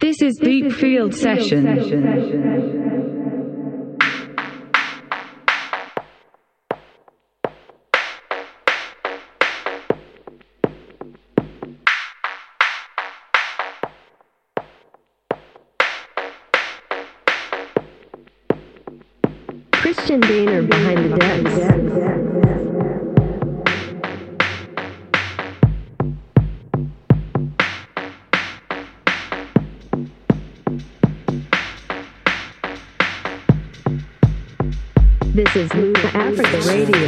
This is Deep Field Session. Christian Daner behind the decks. This is Luba Africa Radio.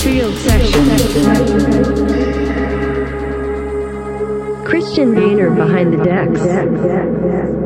Field Section. Christian Gaynor behind the decks.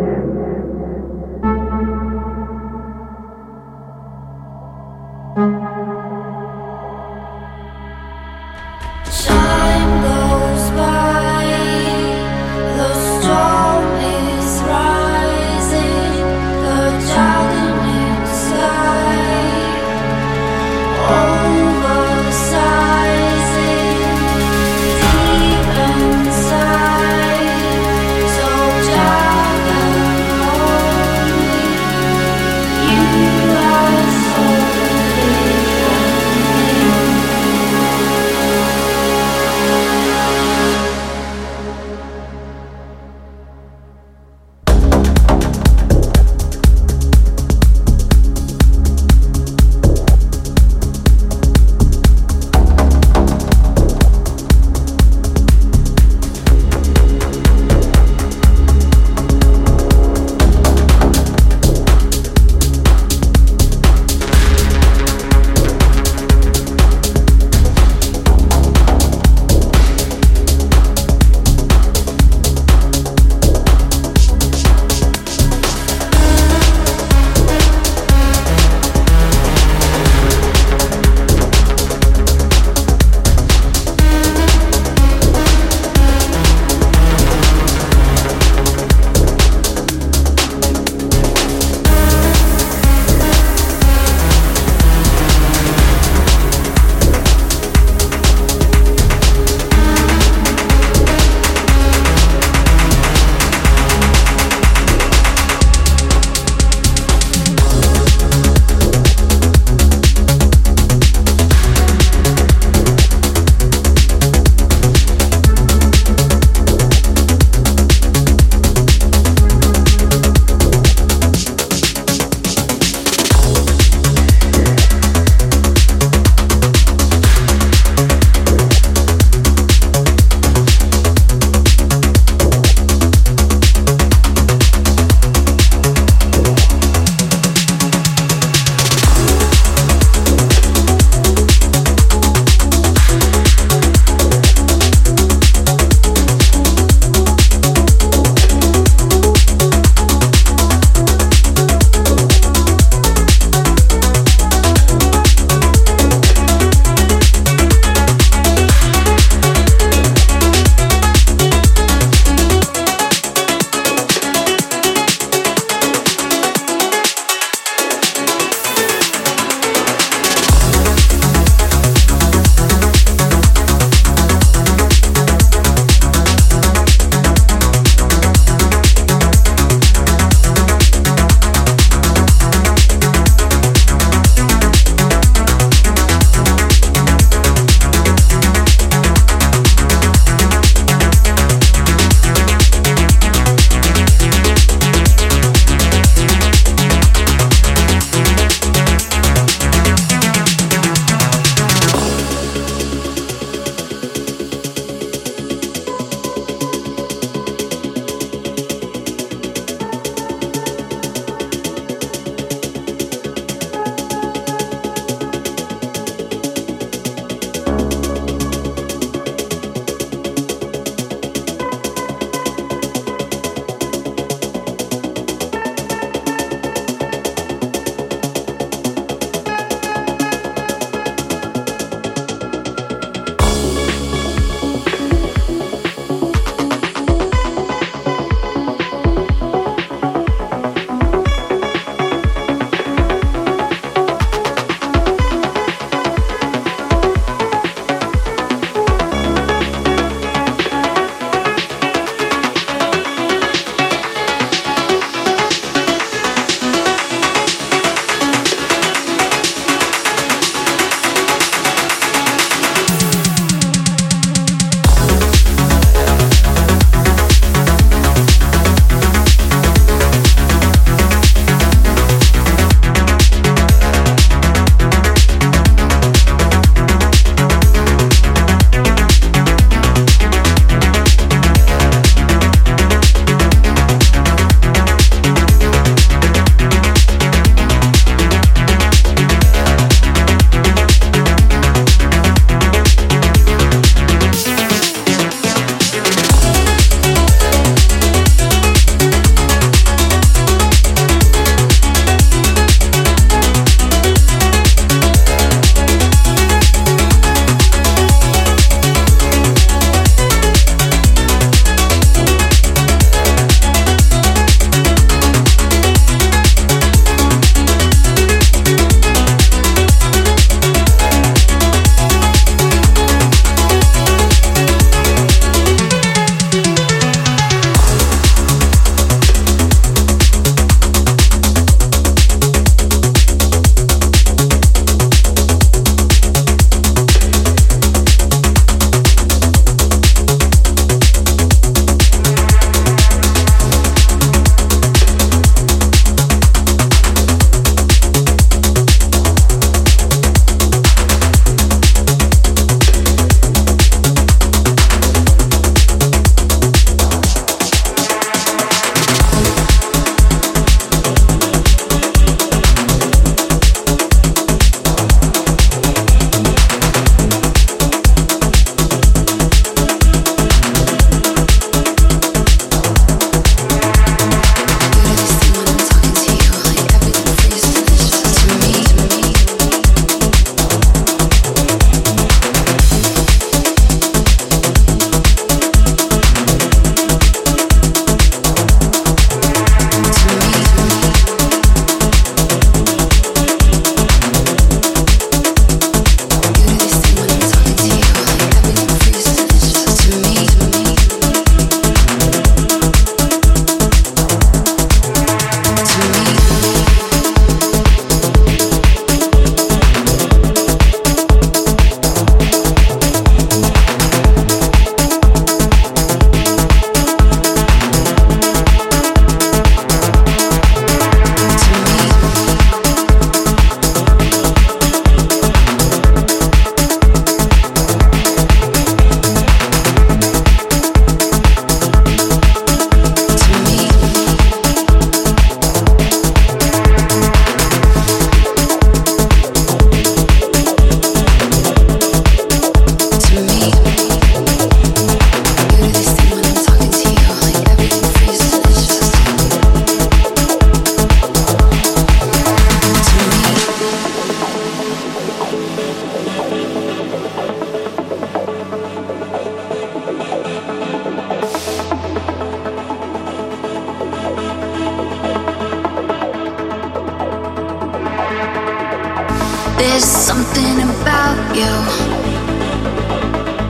something about you.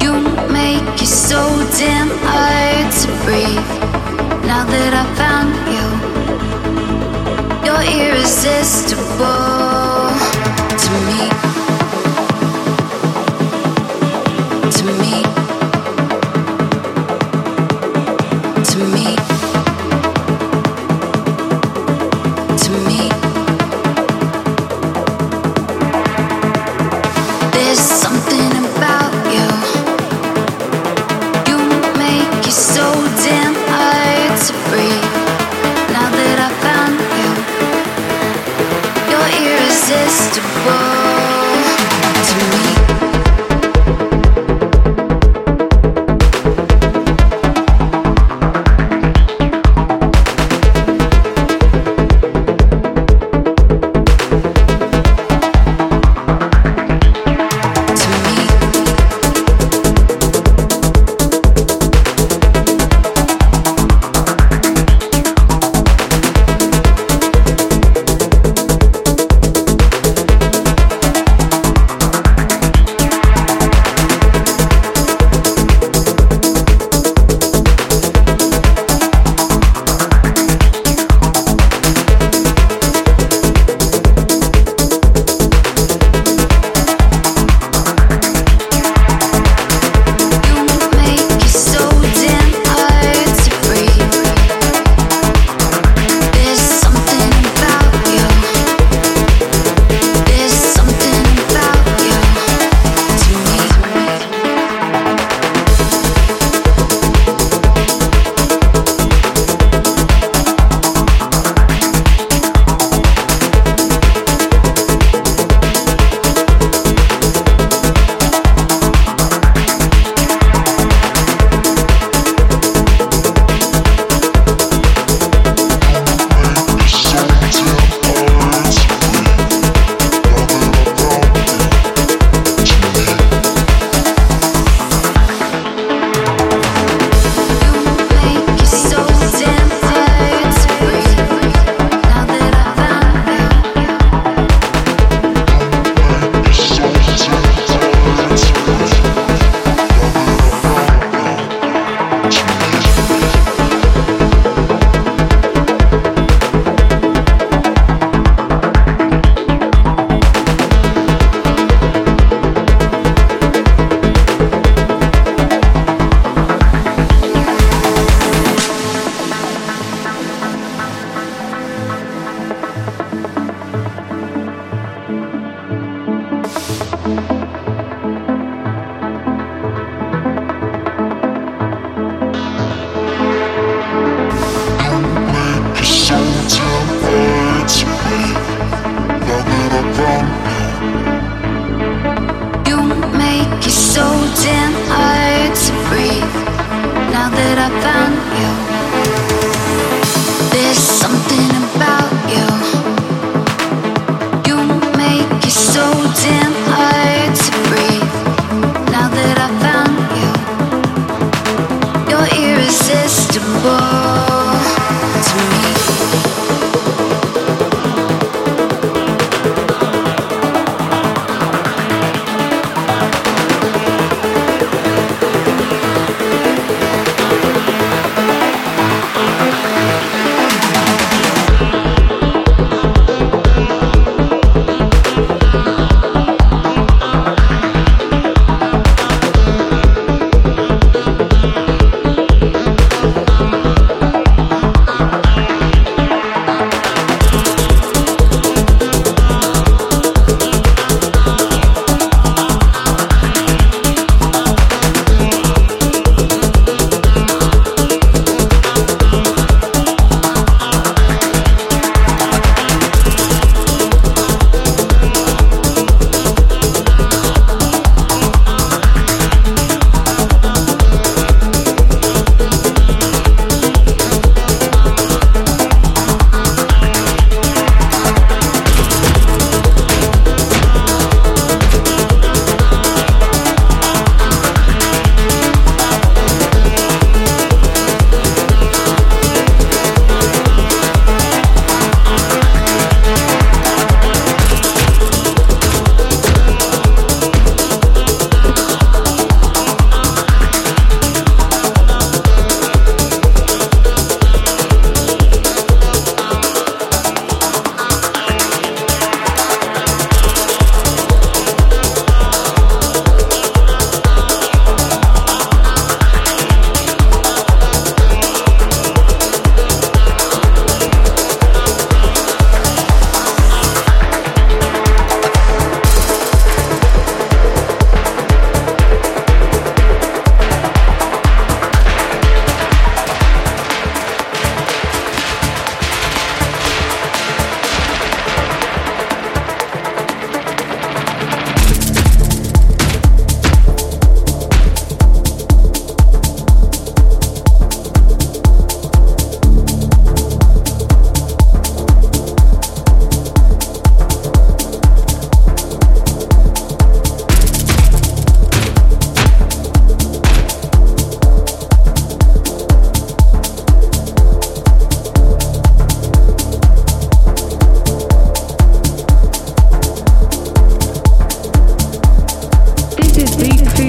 You make it so damn hard to breathe. Now that I found you, you're irresistible to me. To me. To me.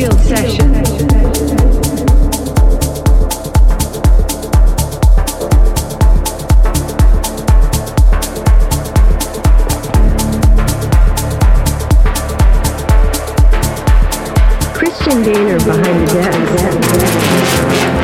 Real Session. Gainer behind the desk.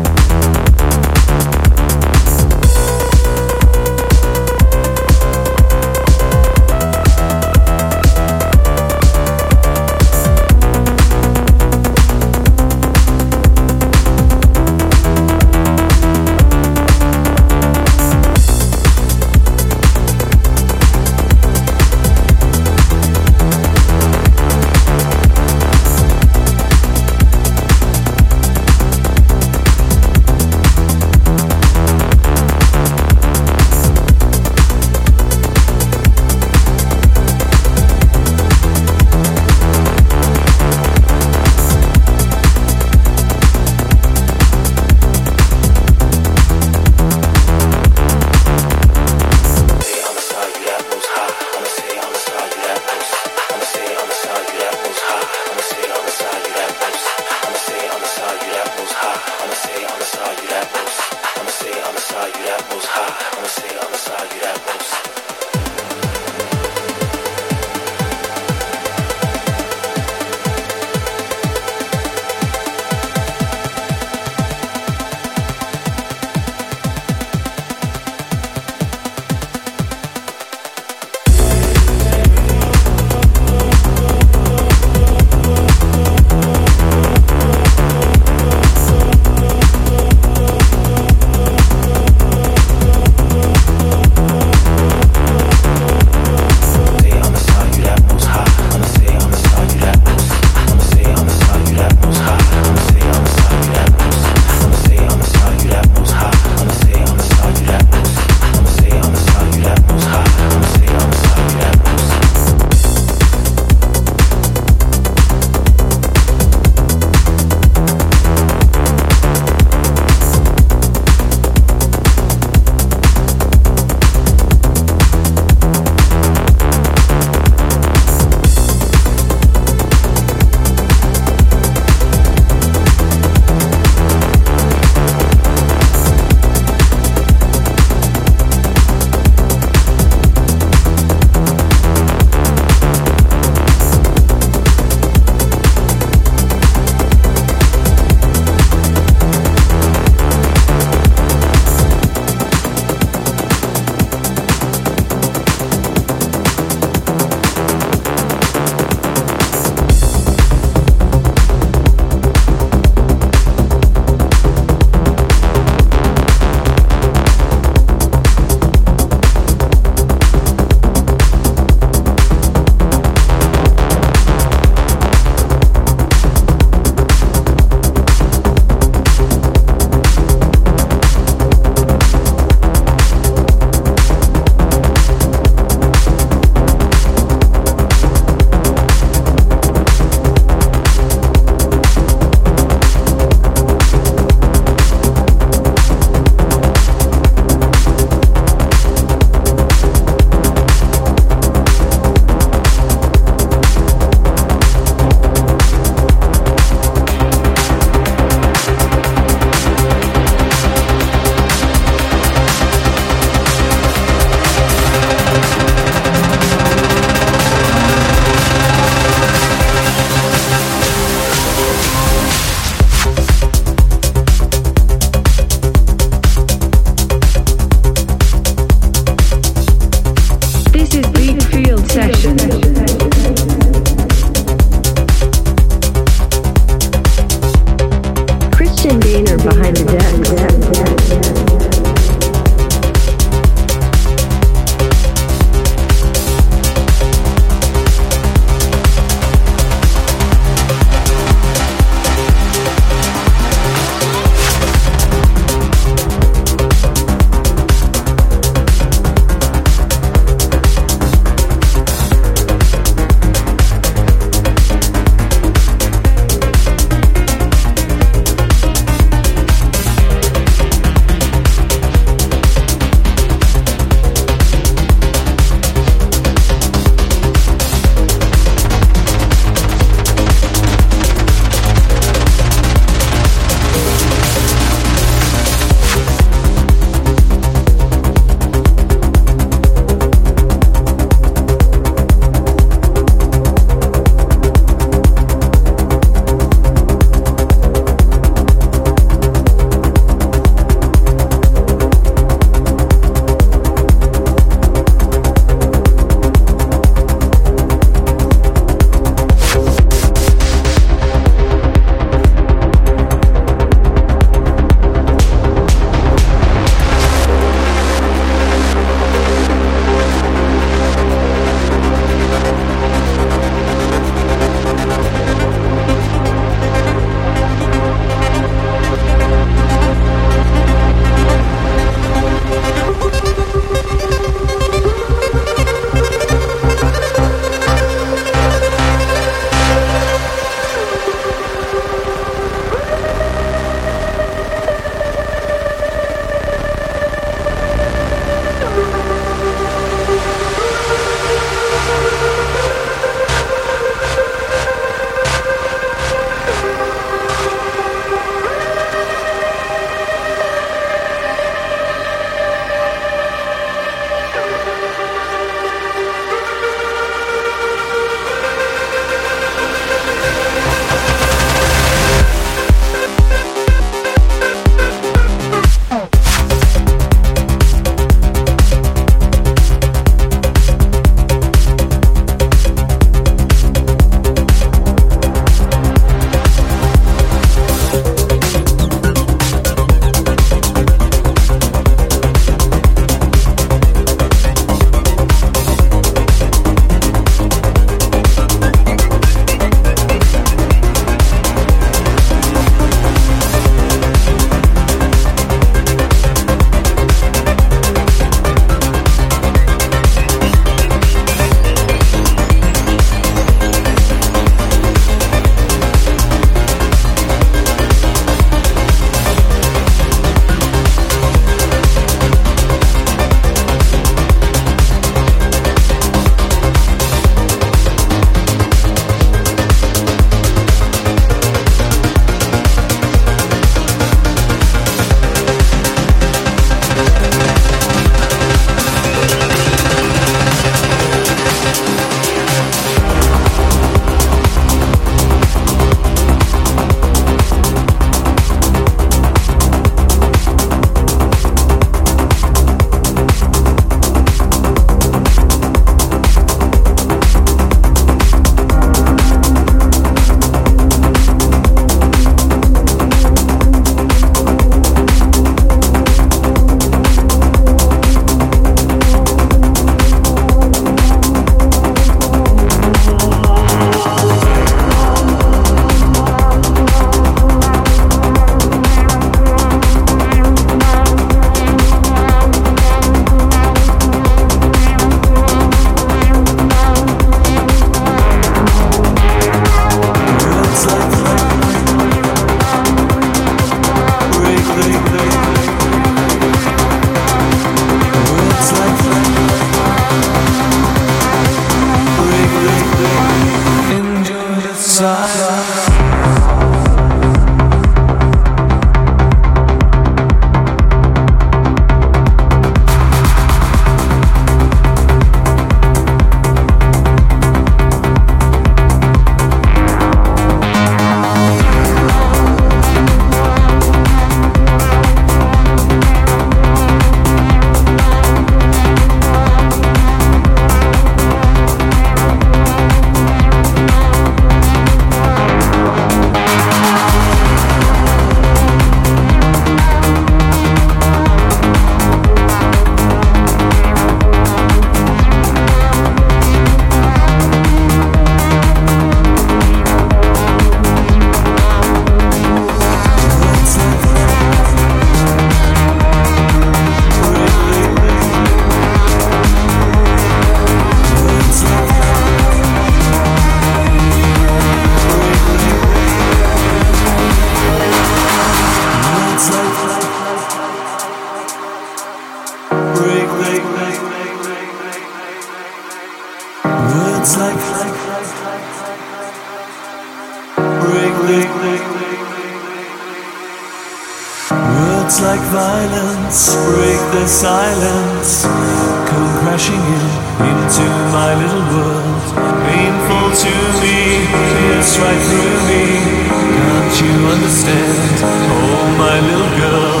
Words like violence break the silence, come crashing in into my little world. Painful to me, pierce right through me. Can't you understand? Oh, my little girl.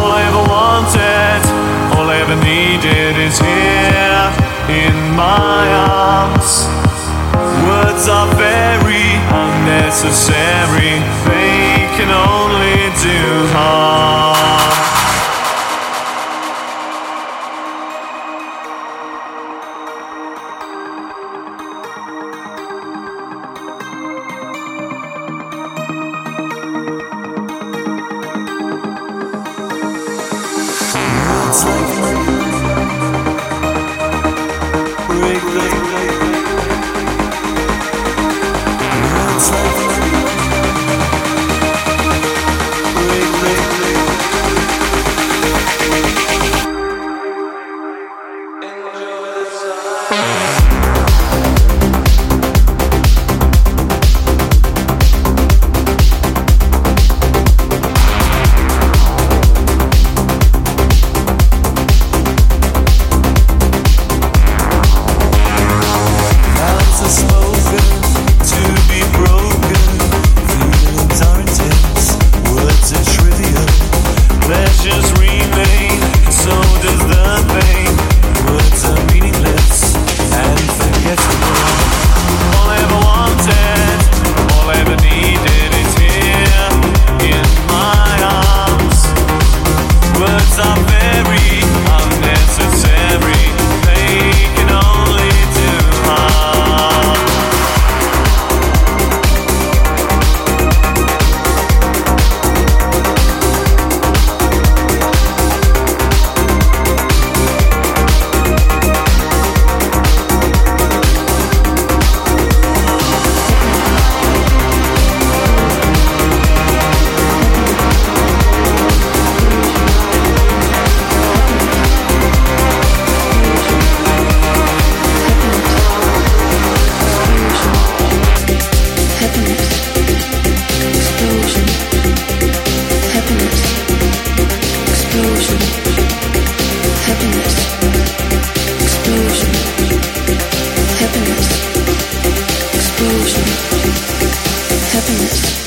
All I ever wanted, all I ever needed is here in my arms. Words are very unnecessary, they can only do harm. Words like happiness, explosion, happiness.